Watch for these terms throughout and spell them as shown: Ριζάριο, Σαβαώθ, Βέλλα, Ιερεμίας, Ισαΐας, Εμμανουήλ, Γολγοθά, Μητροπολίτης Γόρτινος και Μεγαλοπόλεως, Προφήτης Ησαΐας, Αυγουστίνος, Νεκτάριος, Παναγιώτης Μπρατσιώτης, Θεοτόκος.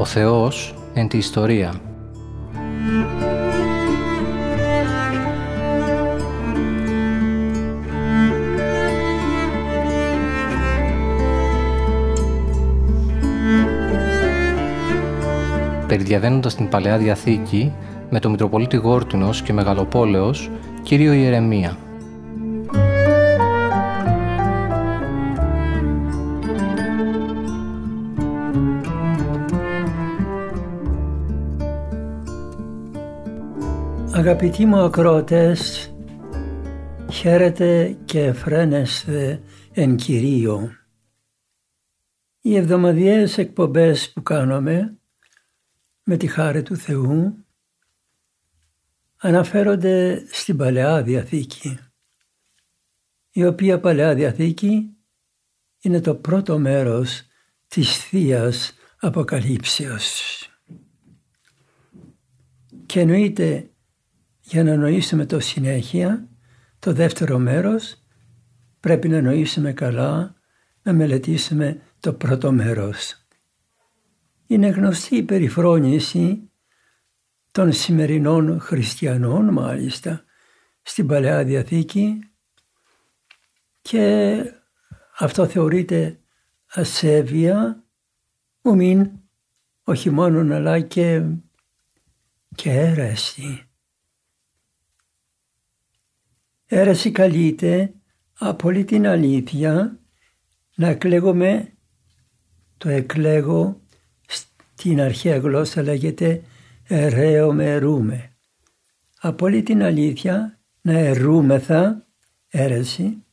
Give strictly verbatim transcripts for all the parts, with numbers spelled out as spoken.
Ο Θεός εν τη ιστορία. Περιδιαβαίνοντας την Παλαιά Διαθήκη με τον Μητροπολίτη Γόρτινος και Μεγαλοπόλεως, κύριο Ιερεμία. Αγαπητοί μου ακροατές, χαίρετε και φρένεστε εν Κυρίω. Οι εβδομαδιαίες εκπομπές που κάνουμε με τη χάρη του Θεού αναφέρονται στην Παλαιά Διαθήκη, η οποία Παλαιά Διαθήκη είναι το πρώτο μέρος της Θείας Αποκαλύψεως. Και εννοείται, για να νοήσουμε το συνέχεια, το δεύτερο μέρος, πρέπει να νοήσουμε καλά, να μελετήσουμε το πρώτο μέρος. Είναι γνωστή η περιφρόνηση των σημερινών χριστιανών, μάλιστα, στην Παλαιά Διαθήκη, και αυτό θεωρείται ασέβεια, ομήν, όχι μόνον αλλά και, και αίρεση. Αίρεση καλείται από όλη την αλήθεια να εκλέγουμε, το εκλέγω στην αρχαία γλώσσα λέγεται ερέομαι, ερούμε. Από όλη την αλήθεια να ερούμεθα, αίρεση,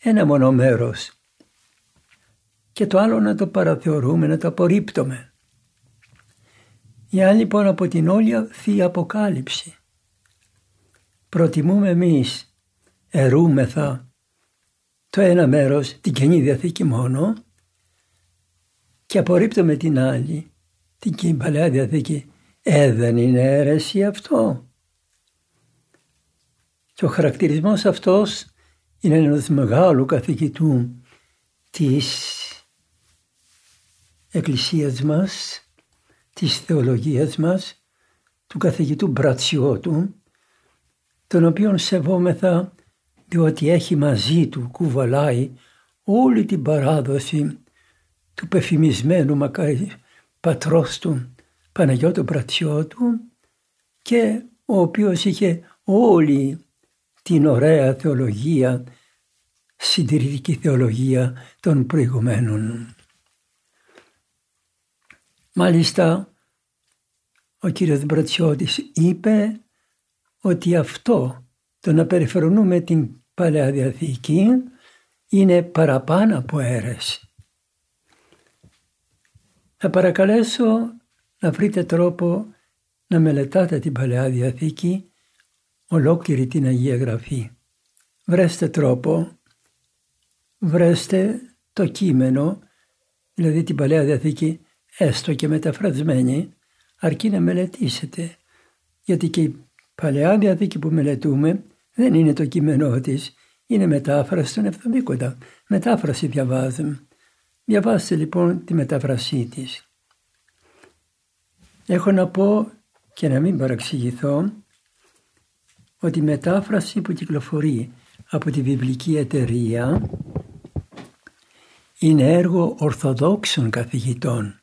ένα μόνο μέρος. Και το άλλο να το παραθεωρούμε, να το απορρίπτουμε. Για λοιπόν από την όλη Θεία Αποκάλυψη. Προτιμούμε εμείς, ερούμεθα, το ένα μέρος, την Καινή Διαθήκη μόνο, και απορρίπτουμε την άλλη, την Παλαιά Διαθήκη. Ε, δεν είναι αίρεση αυτό? Και ο χαρακτηρισμός αυτός είναι ενός μεγάλου καθηγητού της Εκκλησίας μας, της θεολογίας μας, του καθηγητού Μπρατσιώτου, τον οποίον σεβόμεθα διότι έχει μαζί του, κουβαλάει όλη την παράδοση του πεφημισμένου μακάρι πατρός του Παναγιώτου Μπρατσιώτου, και ο οποίος είχε όλη την ωραία θεολογία, συντηρητική θεολογία των προηγουμένων. Μάλιστα, ο κύριος Μπρατσιώτης είπε ότι αυτό, το να περιφρονούμε την Παλαιά Διαθήκη, είναι παραπάνω από αίρεση. Θα παρακαλέσω να βρείτε τρόπο να μελετάτε την Παλαιά Διαθήκη, ολόκληρη την Αγία Γραφή. Βρέστε τρόπο, βρέστε το κείμενο, δηλαδή την Παλαιά Διαθήκη, έστω και μεταφρασμένη, αρκεί να μελετήσετε, γιατί και η Παλαιά Διαθήκη που μελετούμε δεν είναι το κείμενό της, είναι μετάφραση των εβδομήκοντα. Μετάφραση διαβάζουμε. Διαβάστε λοιπόν τη μετάφρασή της. Έχω να πω, και να μην παραξηγηθώ, ότι η μετάφραση που κυκλοφορεί από τη Βιβλική Εταιρεία είναι έργο Ορθοδόξων καθηγητών,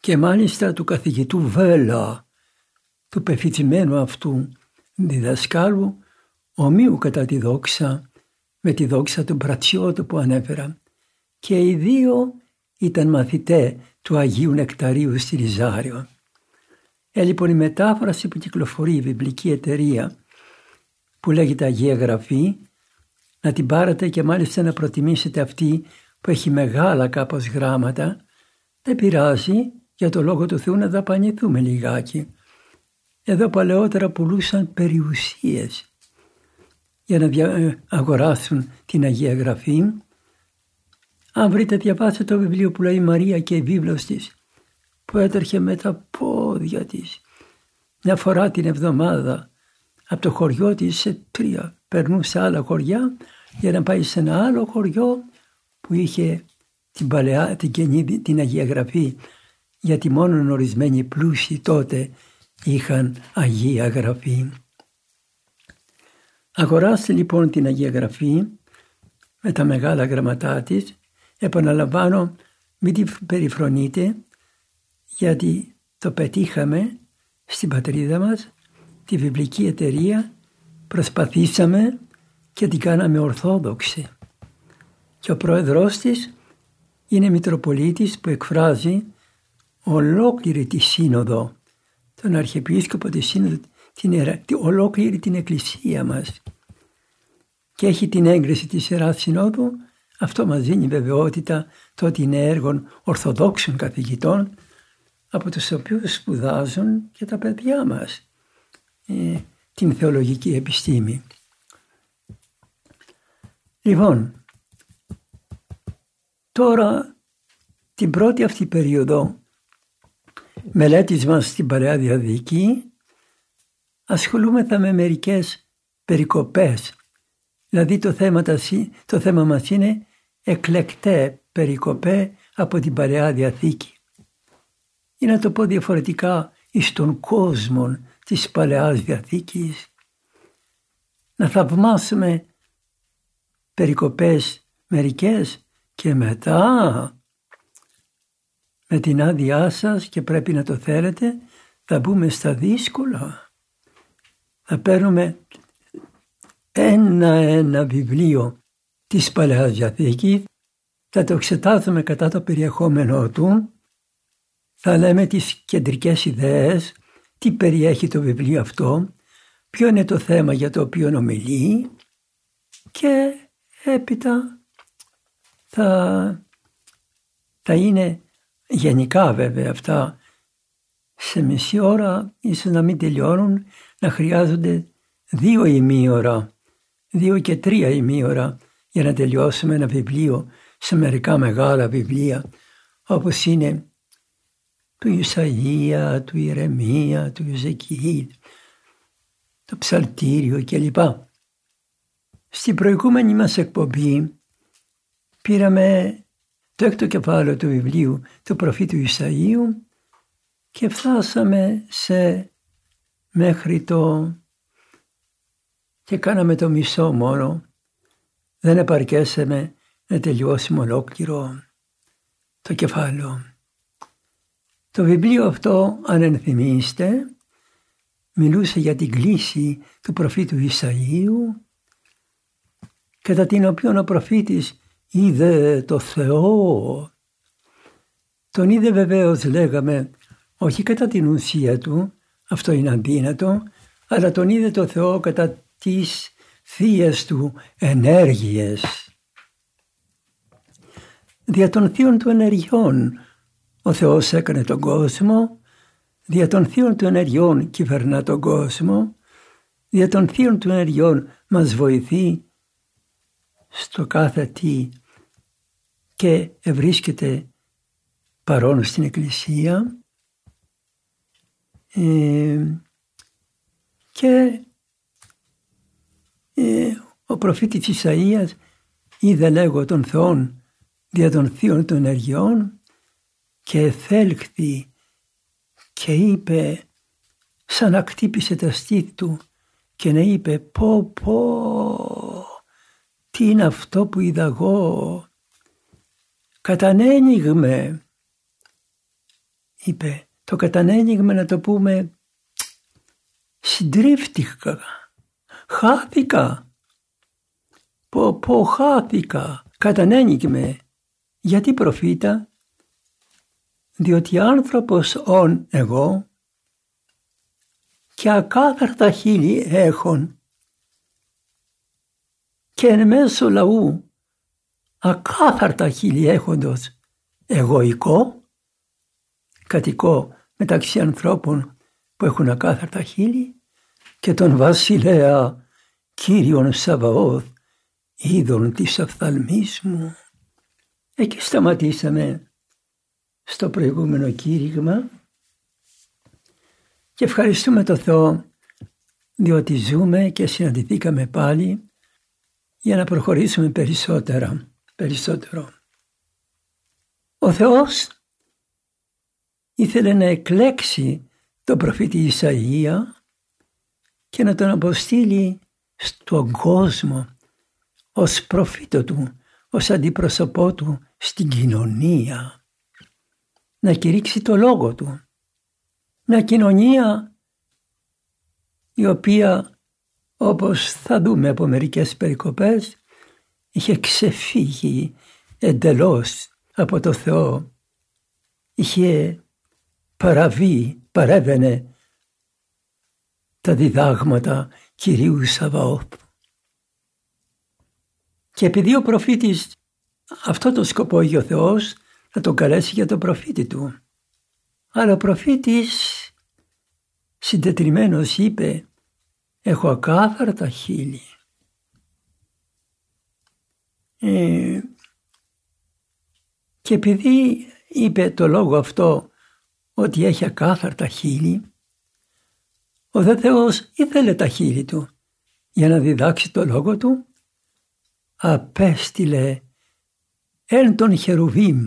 και μάλιστα του καθηγητού Βέλλα, του πεφητισμένου αυτού διδασκάλου, ομοίου κατά τη δόξα με τη δόξα του Μπρατσιώτου που ανέφερα. Και οι δύο ήταν μαθητές του Αγίου Νεκταρίου στη Ριζάριο. Ε, λοιπόν, η μετάφραση που κυκλοφορεί η Βιβλική Εταιρεία, που λέγεται Αγία Γραφή, να την πάρετε και μάλιστα να προτιμήσετε αυτή που έχει μεγάλα κάπως γράμματα, δεν πειράζει, για το Λόγο του Θεού να δαπανηθούμε λιγάκι. Εδώ παλαιότερα πουλούσαν περιουσίες για να δια... αγοράσουν την Αγία Γραφή. Αν βρείτε, διαβάστε το βιβλίο που λέει η Μαρία και η βίβλος της, που έτρεχε με τα πόδια της μια φορά την εβδομάδα από το χωριό της σε τρία. Περνούσε άλλα χωριά για να πάει σε ένα άλλο χωριό που είχε την Παλαιά, την Καινή, την Αγία Γραφή, γιατί μόνον ορισμένοι πλούσιοι τότε είχαν Αγία Γραφή. Αγοράστε λοιπόν την Αγία Γραφή με τα μεγάλα γραμματά της. Επαναλαμβάνω, μην την περιφρονείτε, γιατί το πετύχαμε στην πατρίδα μας, τη βιβλική εταιρεία, προσπαθήσαμε και την κάναμε ορθόδοξη. Και ο πρόεδρος της είναι Μητροπολίτης που εκφράζει ολόκληρη τη Σύνοδο, τον Αρχιεπίσκοπο της Σύνοδου, την, ολόκληρη την Εκκλησία μας. Και έχει την έγκριση της Ιεράς Συνόδου. Αυτό μας δίνει βεβαιότητα το ότι είναι έργων ορθοδόξων καθηγητών, από τους οποίους σπουδάζουν και τα παιδιά μας ε, την θεολογική επιστήμη. Λοιπόν, τώρα την πρώτη αυτή περίοδο μελέτης μας στην Παλαιά Διαθήκη ασχολούμεθα με μερικές περικοπές. Δηλαδή το θέμα, το θέμα μας είναι εκλεκτέ περικοπέ από την Παλαιά Διαθήκη. Ή να το πω διαφορετικά, εις τον κόσμο της Παλαιάς Διαθήκης, να θαυμάσουμε περικοπές μερικές και μετά, με την άδειά σας, και πρέπει να το θέλετε, θα μπούμε στα δύσκολα. Θα παίρνουμε ένα-ένα βιβλίο της Παλαιάς Διαθήκης, θα το εξετάζουμε κατά το περιεχόμενό του, θα λέμε τις κεντρικές ιδέες, τι περιέχει το βιβλίο αυτό, ποιο είναι το θέμα για το οποίο ομιλεί, και έπειτα θα, θα είναι γενικά βέβαια αυτά. Σε μισή ώρα ίσως να μην τελειώνουν, να χρειάζονται δύο ημίωρα, δύο και τρία ημίωρα για να τελειώσουμε ένα βιβλίο, σε μερικά μεγάλα βιβλία όπως είναι του Ισαΐα, του Ιερεμία, του Ιωζεκιήλ, το Ψαλτήριο κλπ. Στην προηγούμενη μας εκπομπή πήραμε το έκτο κεφάλαιο του βιβλίου του προφήτου Ισαΐου και φτάσαμε σε μέχρι το... και κάναμε το μισό μόνο. Δεν επαρκέσαμε να τελειώσουμε ολόκληρο το κεφάλαιο. Το βιβλίο αυτό, αν ενθυμίστε, μιλούσε για την κλίση του προφήτου Ισαΐου, κατά την οποία ο προφήτης είδε το Θεό. Τον είδε βεβαίως, λέγαμε, όχι κατά την ουσία του, αυτό είναι αδύνατο, αλλά τον είδε το Θεό κατά τις θείες του ενέργειες. Δια των θείων του ενεργειών ο Θεός έκανε τον κόσμο, δια των θείων του ενεργειών κυβερνά τον κόσμο, δια των θείων του ενεργειών μας βοηθεί στο κάθε τι και ευρίσκεται παρόν στην Εκκλησία. Ε, και ε, ο προφήτης Ισαΐας είδε, λέγω, τον Θεόν δια των θείων των ενεργειών, και εθέλκθη και είπε, σαν να κτύπησε τα στήθη του και να είπε, πω πω, τι είναι αυτό που είδα εγώ, κατανένιγμε, είπε. Το κατανένιγμε να το πούμε, συντρίφτηκα, χάθηκα, πω πω χάθηκα, κατανένιγμε. Γιατί προφήτα? Διότι άνθρωπος ον εγώ και ακάθαρτα χείλη έχων και εν μέσω λαού ακάθαρτα χείλη έχοντος εγωικό, κατοικώ μεταξύ ανθρώπων που έχουν ακάθαρτα χείλη, και τον βασιλέα κύριον Σαβαώθ είδον της αυθαλμής μου. Εκεί σταματήσαμε στο προηγούμενο κήρυγμα, και ευχαριστούμε τον Θεό διότι ζούμε και συναντηθήκαμε πάλι για να προχωρήσουμε περισσότερα, περισσότερο. Ο Θεός ήθελε να εκλέξει τον προφήτη Ισαΐα και να τον αποστείλει στον κόσμο ως προφήτο του, ως αντιπροσωπό του στην κοινωνία, να κηρύξει το λόγο του. Μια κοινωνία η οποία, όπως θα δούμε από μερικές περικοπές, είχε ξεφύγει εντελώς από το Θεό, είχε παραβεί, παρέβαινε τα διδάγματα Κυρίου Σαβαώθ. Και επειδή ο προφήτης αυτό το σκοπό είχε ο Θεός, θα τον καλέσει για τον προφήτη του. Αλλά ο προφήτης συντετριμμένος είπε «Έχω ακάθαρτα χείλη». Ε, και επειδή είπε το λόγο αυτό ότι έχει ακάθαρτα χείλη, ο δε Θεός ήθελε τα χείλη του για να διδάξει το λόγο του, απέστειλε εν τον χερουβίμ,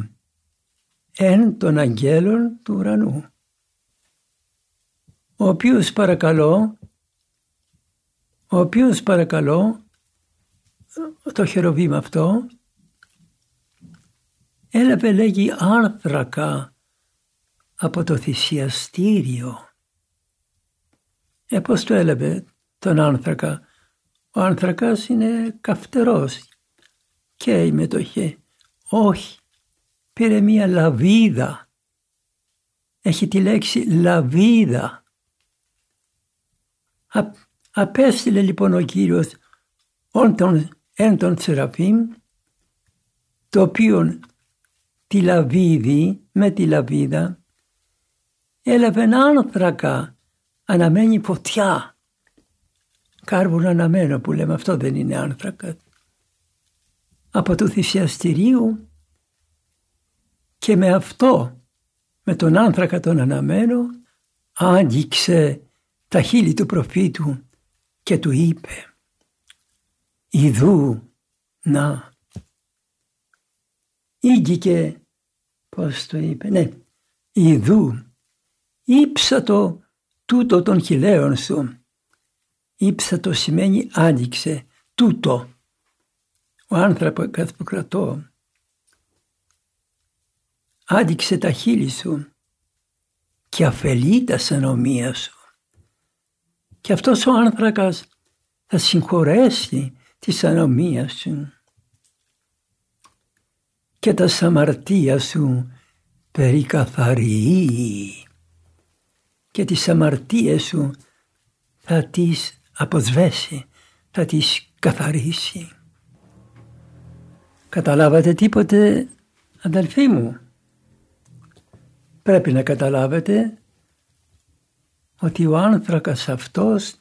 εν των αγγέλων του ουρανού, ο οποίος παρακαλώ, ο οποίος παρακαλώ, το χεροβήμα αυτό, έλαβε λέγει άνθρακα από το θυσιαστήριο. Ε, πώς το έλαβε τον άνθρακα? Ο άνθρακας είναι καυτερός και η μετοχή. Όχι, πήρε μία λαβίδα. Έχει τη λέξη λαβίδα. Α, απέστειλε λοιπόν ο Κύριος εν των Σεραφείμ, το οποίο τη λαβίδη, με τη λαβίδα, έλαβε άνθρακα, αναμένει φωτιά. Κάρβουνα αναμένο που λέμε, αυτό δεν είναι άνθρακα. Από του θυσιαστηρίου, και με αυτό, με τον άνθρακα τον αναμένο, άγγιξε τα χείλη του προφήτου και του είπε «Ιδού, να». Ήγγηκε, πώς το είπε, ναι, «Ιδού, ύψατο τούτο των χειλαίων σου». Ύψατο σημαίνει άγγιξε, τούτο. Ο άνθρακας που κρατώ. Άγγιξε τα χείλη σου και αφελεί τα σανομία σου. Και αυτός ο άνθρακας θα συγχωρέσει τη σανομία σου και τα αμαρτία σου περικαθαρεί και τις αμαρτίες σου θα τις αποσβέσει, θα τις καθαρίσει. Καταλάβατε τίποτε, αδελφοί μου? Πρέπει να καταλάβετε ότι ο άνθρακας αυτός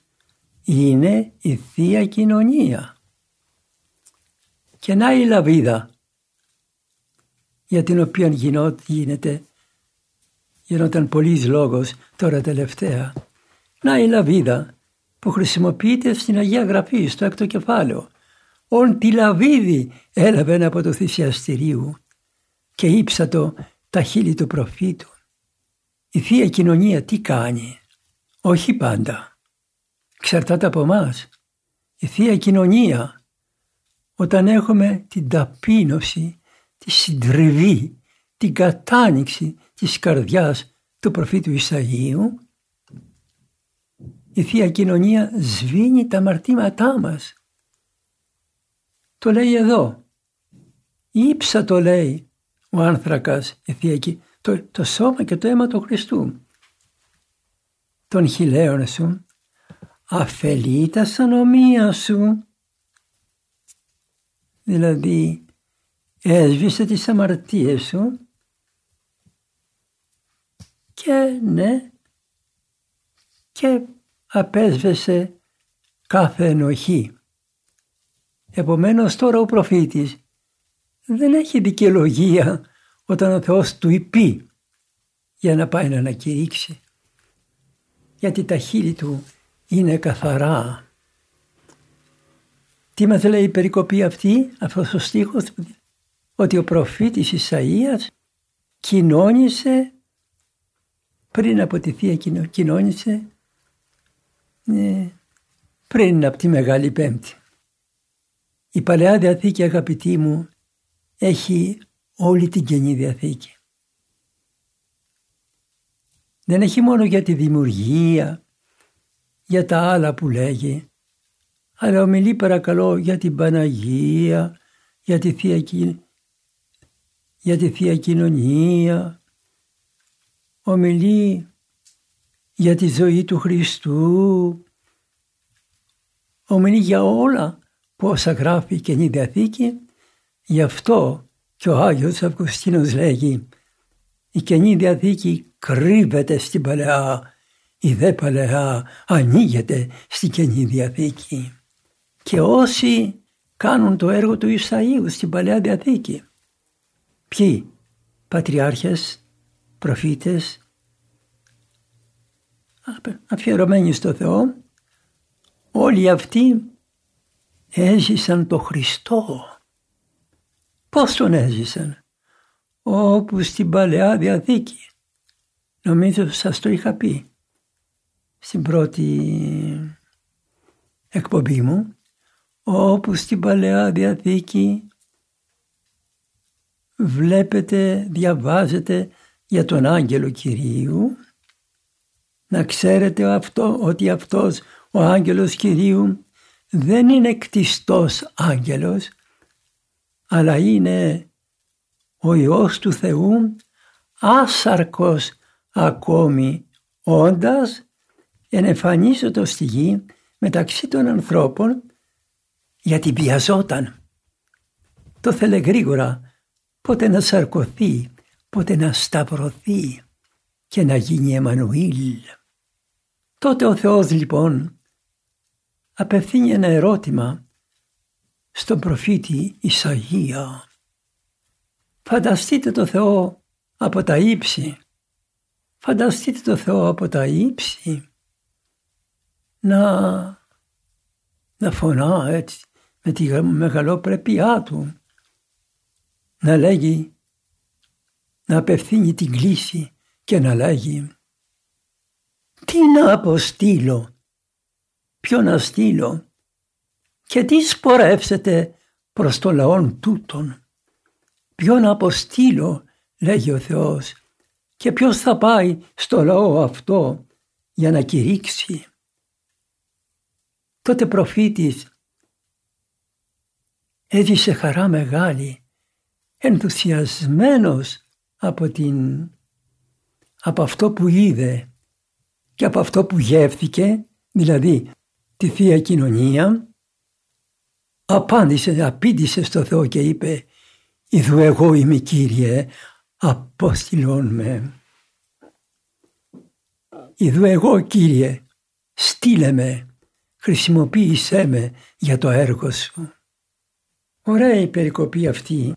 είναι η Θεία Κοινωνία. Και να η λαβίδα για την οποία γίνεται, γινόταν πολλής λόγος τώρα τελευταία. Να η λαβίδα που χρησιμοποιείται στην Αγία Γραφή, στο έκτο κεφάλαιο. «Ον τη λαβίδη έλαβεν από το θυσιαστηρίου και ύψατο τα χείλη του προφήτου». Η Θεία Κοινωνία τι κάνει? Όχι πάντα. Εξαρτάται από εμάς. Η Θεία Κοινωνία, όταν έχουμε την ταπείνωση, τη συντριβή, την κατάνοιξη της καρδιάς του προφήτου Ισαΐου, η Θεία Κοινωνία σβήνει τα αμαρτήματά μας. Το λέει εδώ. Ήψα το λέει ο άνθρακας, η Θεία, το, το σώμα και το αίμα του Χριστού. Τον χειλαίων σου, αφελεί τα σανομία σου. Δηλαδή, έσβησε τις αμαρτίες σου και ναι, και απέσβεσε κάθε ενοχή. Επομένως τώρα ο προφήτης δεν έχει δικαιολογία όταν ο Θεός του είπε για να πάει να ανακηρύξει. Γιατί τα χείλη του είναι καθαρά. Τι μας λέει η περικοπή αυτή, αυτός ο στίχος? Ότι ο προφήτης Ισαΐας κοινώνησε πριν από τη Θεία Κοινωνία, κοινώνησε πριν από τη Μεγάλη Πέμπτη. Η Παλαιά Διαθήκη, αγαπητοί μου, έχει όλη την Καινή Διαθήκη. Δεν έχει μόνο για τη δημιουργία, για τα άλλα που λέγει, αλλά ομιλεί παρακαλώ για την Παναγία, για τη Θεία, για τη Θεία Κοινωνία, ομιλεί για τη ζωή του Χριστού, ομιλεί για όλα πόσα γράφει η Καινή Διαθήκη. Γι' αυτό και ο Άγιος Αυγουστίνος λέγει «Η Καινή Διαθήκη κρύβεται στην Παλαιά, η δε Παλαιά ανοίγεται στην Καινή Διαθήκη». Και όσοι κάνουν το έργο του Ισαΐου στην Παλαιά Διαθήκη, ποιοι? Πατριάρχες, προφήτες, αφιερωμένοι στο Θεό, όλοι αυτοί έζησαν το Χριστό. Πώς τον έζησαν? Όπου στην Παλαιά Διαθήκη, νομίζω σας το είχα πει στην πρώτη εκπομπή μου, όπου στην Παλαιά Διαθήκη βλέπετε, διαβάζετε για τον Άγγελο Κυρίου, να ξέρετε αυτό, ότι αυτός ο Άγγελος Κυρίου δεν είναι κτιστός άγγελος, αλλά είναι ο Υιός του Θεού, άσαρκος ακόμη όντας, ενεφανίζεται στη γη μεταξύ των ανθρώπων, γιατί βιαζόταν. Το θέλε γρήγορα, πότε να σαρκωθεί, πότε να σταυρωθεί και να γίνει Εμμανουήλ. Τότε ο Θεός λοιπόν απευθύνει ένα ερώτημα στον προφήτη Ισαΐα. Φανταστείτε το Θεό από τα ύψη, φανταστείτε το Θεό από τα ύψη να, να φωνά έτσι με τη μεγαλοπρέπειά του, να λέγει, να απευθύνει την κλήση και να λέγει «Τι να αποστείλω, ποιο να στείλω και τι σπορεύσετε προς το λαόν τούτον. Ποιο να αποστείλω», λέγει ο Θεός, «και ποιος θα πάει στο λαό αυτό για να κηρύξει». Τότε προφήτης έζησε χαρά μεγάλη, ενθουσιασμένος από, την, από αυτό που είδε και από αυτό που γεύθηκε, δηλαδή τη Θεία Κοινωνία, απάντησε, απήντησε στο Θεό και είπε «Ιδού εγώ είμαι, Κύριε, απόστηλον με». «Ιδού εγώ, Κύριε, στείλε με, χρησιμοποίησέ με για το έργο σου». Ωραία η περικοπή αυτή,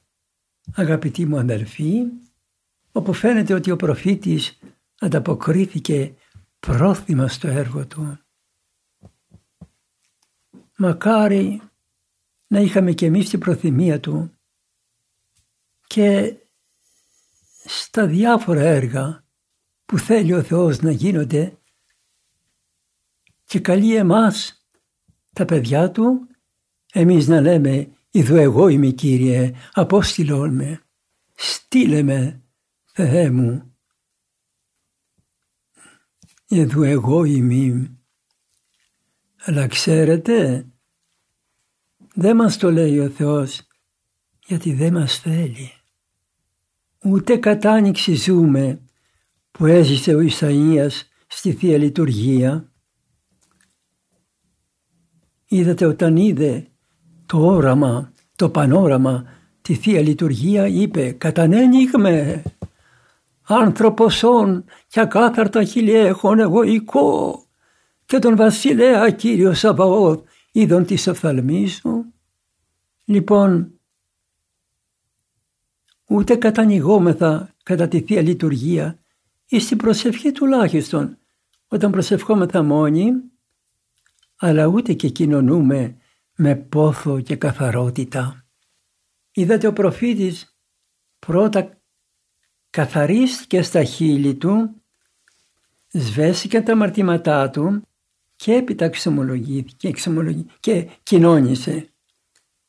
αγαπητοί μου αδελφοί, όπου φαίνεται ότι ο προφήτης ανταποκρίθηκε πρόθυμα στο έργο του. Μακάρι να είχαμε και εμείς την προθυμία του και στα διάφορα έργα που θέλει ο Θεός να γίνονται και καλεί εμάς, τα παιδιά του, εμείς να λέμε «Ιδού εγώ είμαι, Κύριε, απόστηλον με, στείλε με, Θεέ μου». «Ιδού εγώ είμαι». Αλλά ξέρετε, δεν μας το λέει ο Θεός, γιατί δεν μας θέλει. Ούτε κατάνοιξη ζούμε που έζησε ο Ισαΐας στη Θεία Λειτουργία. Είδατε, όταν είδε το όραμα, το πανόραμα, τη Θεία Λειτουργία, είπε «Κατανένιγμε, άνθρωποσόν και ακάθαρτα χιλιέχον εγωικό, και τον βασιλέα Κύριο Σαβαώθ είδον της οφθαλμής σου». Λοιπόν, ούτε κατανοηγόμεθα κατά τη Θεία Λειτουργία, ή στην προσευχή τουλάχιστον, όταν προσευχόμεθα μόνοι, αλλά ούτε και κοινωνούμε με πόθο και καθαρότητα. Είδατε, ο προφήτης πρώτα καθαρίστηκε στα χείλη του, σβέστηκαν τα αμαρτήματά του και έπειτα εξομολογήθηκε και κοινώνησε.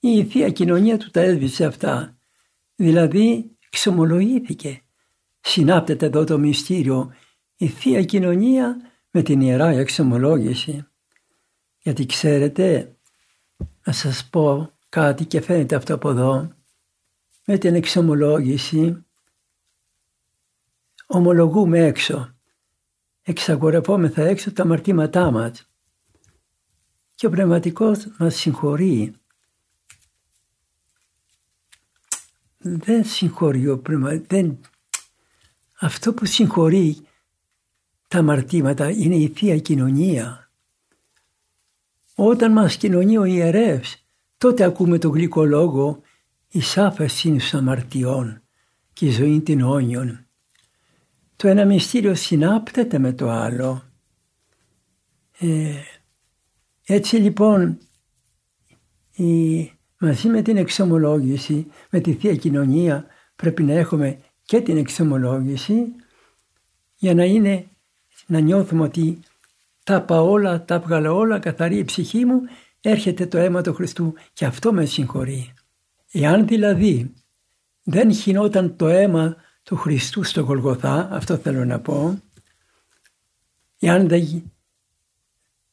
Η Θεία Κοινωνία του τα έσβησε αυτά, δηλαδή εξομολογήθηκε. Συνάπτεται εδώ το μυστήριο, η Θεία Κοινωνία με την Ιερά Εξομολόγηση. Γιατί ξέρετε, να σας πω κάτι και φαίνεται αυτό από εδώ, με την εξομολόγηση ομολογούμε έξω, εξαγορευόμεθα έξω τα αμαρτήματά μας και ο πνευματικός μας συγχωρεί. Δεν συγχωρεί ο πνευματικός. Αυτό που συγχωρεί τα αμαρτήματα είναι η Θεία Κοινωνία. Όταν μας κοινωνεί ο ιερεύς, τότε ακούμε τον γλυκό λόγο «Εις άφεσιν εις αμαρτιών και η ζωή την αιώνιον». Το ένα μυστήριο συνάπτεται με το άλλο. Ε, έτσι λοιπόν, η, μαζί με την εξομολόγηση, με τη Θεία Κοινωνία, πρέπει να έχουμε και την εξομολόγηση για να, είναι, να νιώθουμε ότι τα είπα όλα, τα έβγαλα όλα, καθαρή η ψυχή μου, έρχεται το αίμα του Χριστού και αυτό με συγχωρεί. Εάν δηλαδή δεν χυνόταν το αίμα του Χριστού στο Γολγοθά, αυτό θέλω να πω, εάν δεν,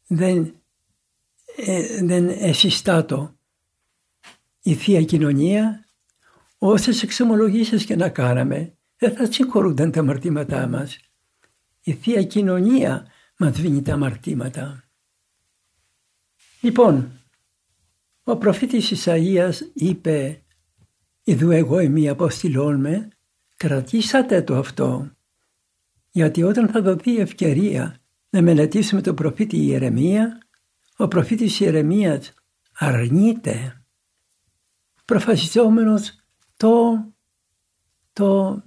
δεν, ε, δεν εσυστάτω η Θεία Κοινωνία, όσες εξομολογήσεις και να κάναμε, δεν θα συγχωρούνταν τα αμαρτήματά μας. Η Θεία Κοινωνία μας δίνει τα αμαρτήματα. Λοιπόν, ο προφήτης Ισαΐας είπε «Ιδού εγώ εμεί αποστηλών με, κρατήσατε το αυτό». Γιατί όταν θα δοθεί η ευκαιρία να μελετήσουμε τον προφήτη Ιερεμία, ο προφήτης Ιερεμίας αρνείται, προφασιζόμενος το, το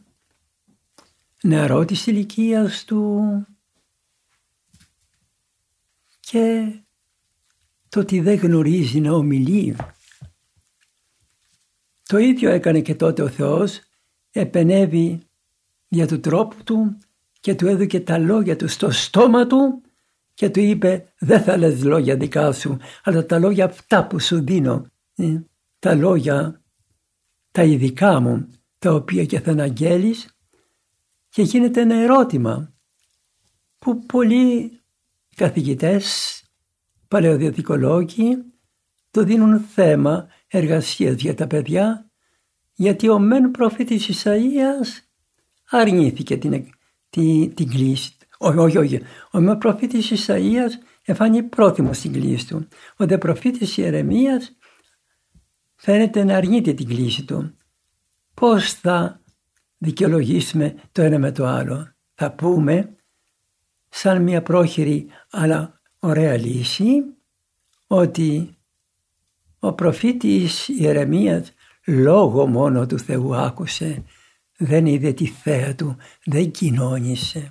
νεαρό της ηλικίας του και το ότι δεν γνωρίζει να ομιλεί. Το ίδιο έκανε και τότε ο Θεός, επενέβη για τον τρόπο του και του έδωκε τα λόγια του στο στόμα του και του είπε «Δεν θα λες λόγια δικά σου, αλλά τα λόγια αυτά που σου δίνω, τα λόγια τα ειδικά μου, τα οποία και θα αναγγέλεις». Και γίνεται ένα ερώτημα που πολλοί καθηγητές, παλαιοδιαθηκολόγοι, το δίνουν θέμα εργασίας για τα παιδιά, γιατί ο μεν προφήτης Ισαΐας αρνήθηκε την, την, την κλίση. Όχι, όχι, όχι. Ο μεν προφήτης Ισαΐας εφάνει πρόθυμος στην κλίση του. Ο δε προφήτης Ιερεμίας φαίνεται να αρνείται την κλίση του. Πώς θα δικαιολογήσουμε το ένα με το άλλο? Θα πούμε, σαν μια πρόχειρη αλλά ωραία λύση, ότι ο προφήτης Ιερεμίας λόγο μόνο του Θεού άκουσε, δεν είδε τη θέα του, δεν κοινώνησε.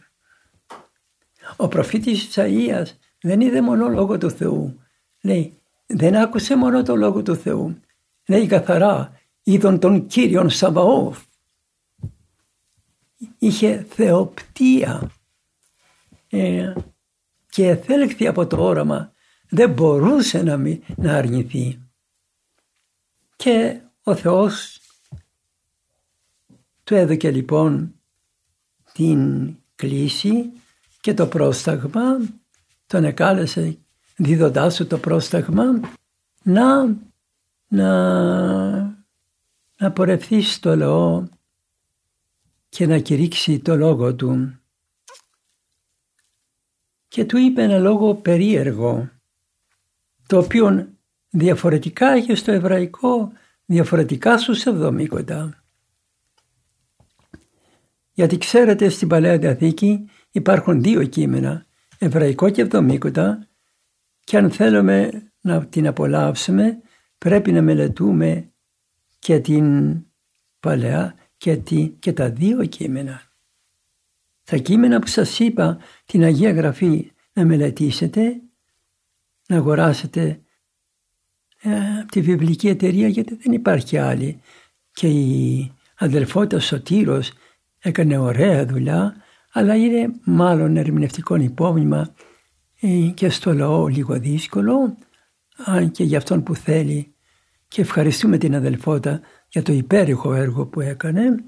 Ο προφήτης Ισαΐας δεν είδε μόνο λόγο του Θεού, λέει, δεν άκουσε μόνο το λόγο του Θεού. Λέει καθαρά, είδον τον Κύριον Σαβαώθ. Είχε θεοπτεία ε, και εθέλεκτη από το όραμα. Δεν μπορούσε να, μην, να αρνηθεί. Και ο Θεός του έδωκε λοιπόν την κλίση και το πρόσταγμα, τον εκάλεσε δίδοντάς του το πρόσταγμα να... να, να πορευθεί στο λαό και να κηρύξει το λόγο του. Και του είπε ένα λόγο περίεργο, το οποίο διαφορετικά έχει στο εβραϊκό, διαφορετικά στους εβδομήκοντα. Γιατί ξέρετε, στην Παλαιά Διαθήκη υπάρχουν δύο κείμενα, εβραϊκό και εβδομήκοντα, και αν θέλουμε να την απολαύσουμε, πρέπει να μελετούμε και την Παλαιά και, τη, και τα δύο κείμενα. Τα κείμενα που σας είπα, την Αγία Γραφή, να μελετήσετε, να αγοράσετε ε, από τη βιβλική εταιρεία, γιατί δεν υπάρχει άλλη. Και η αδελφότητα Σωτήρος έκανε ωραία δουλειά, αλλά είναι μάλλον ερμηνευτικό υπόμνημα και στο λαό λίγο δύσκολο, αν και για αυτόν που θέλει, και ευχαριστούμε την αδελφότα για το υπέροχο έργο που έκανε,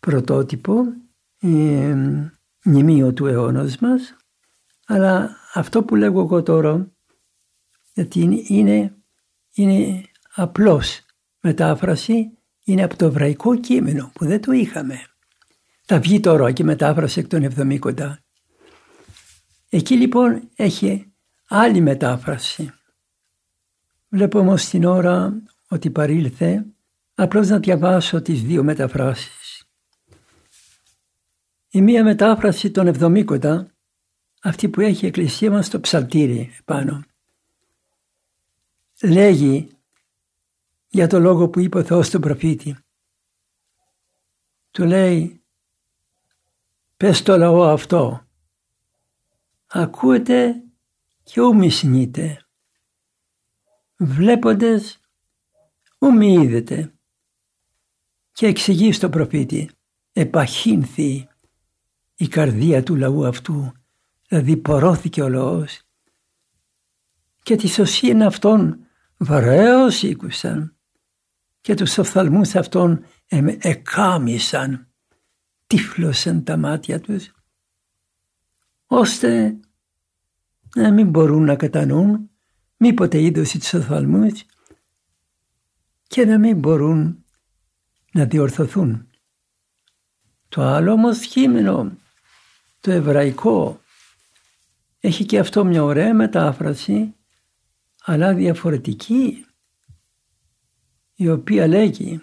πρωτότυπο, ε, μνημείο του αιώνος μας. Αλλά αυτό που λέγω εγώ τώρα, γιατί είναι, είναι απλώς μετάφραση, είναι από το εβραϊκό κείμενο που δεν το είχαμε. Θα βγει τώρα και μετάφραση εκ των εβδομήντα κοντά. Εκεί λοιπόν έχει άλλη μετάφραση. Βλέπω όμως την ώρα ότι παρήλθε, απλώς να διαβάσω τις δύο μεταφράσεις. Η μία μετάφραση των εβδομήκοντα, αυτή που έχει η Εκκλησία μας στο ψαλτήρι επάνω, λέγει για το λόγο που είπε ο Θεός στον προφήτη. Του λέει, πες στο λαό αυτό, ακούτε και ομισνείτε, βλέποντες ομοι είδετε. Και εξηγεί στον προφήτη, επαχύνθη η καρδία του λαού αυτού, δηλαδή πορώθηκε ο λαός, και τη σωσίαν αυτών βαρέως ήκουσαν, και τους οφθαλμούς αυτών εκάμισαν, τύφλωσαν τα μάτια τους, ώστε να μην μπορούν να κατανοούν μήποτε είδωση τους οφθαλμούς και να μην μπορούν να διορθωθούν. Το άλλο όμως κείμενο, το εβραϊκό, έχει και αυτό μια ωραία μετάφραση, αλλά διαφορετική, η οποία λέγει,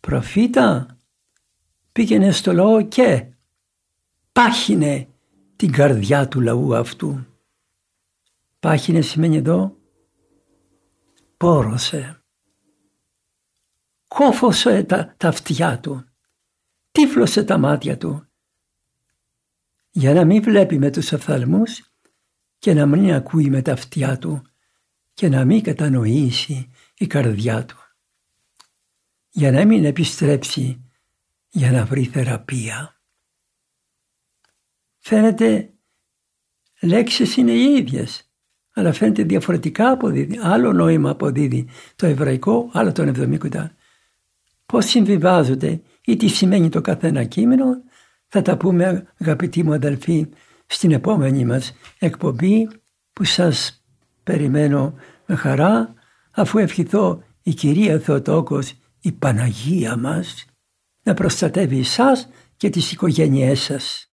προφήτα, πήγαινε στο λαό και πάχινε την καρδιά του λαού αυτού. Πάχινε σημαίνει εδώ πόρωσε, κόφωσε τα, τα αυτιά του, τύφλωσε τα μάτια του, για να μην βλέπει με τους οφθαλμούς και να μην ακούει με τα αυτιά του και να μην κατανοήσει η καρδιά του, για να μην επιστρέψει για να βρει θεραπεία. Φαίνεται λέξεις είναι οι ίδιες, αλλά φαίνεται διαφορετικά αποδίδει. Άλλο νόημα αποδίδει το εβραϊκό, άλλο τον εβδομήκοντα. Πώς συμβιβάζονται ή τι σημαίνει το καθένα κείμενο, θα τα πούμε, αγαπητοί μου αδελφοί, στην επόμενη μας εκπομπή που σας περιμένω με χαρά, αφού ευχηθώ η Κυρία Θεοτόκος, η Παναγία μας, να προστατεύει εσάς και τις οικογένειές σας.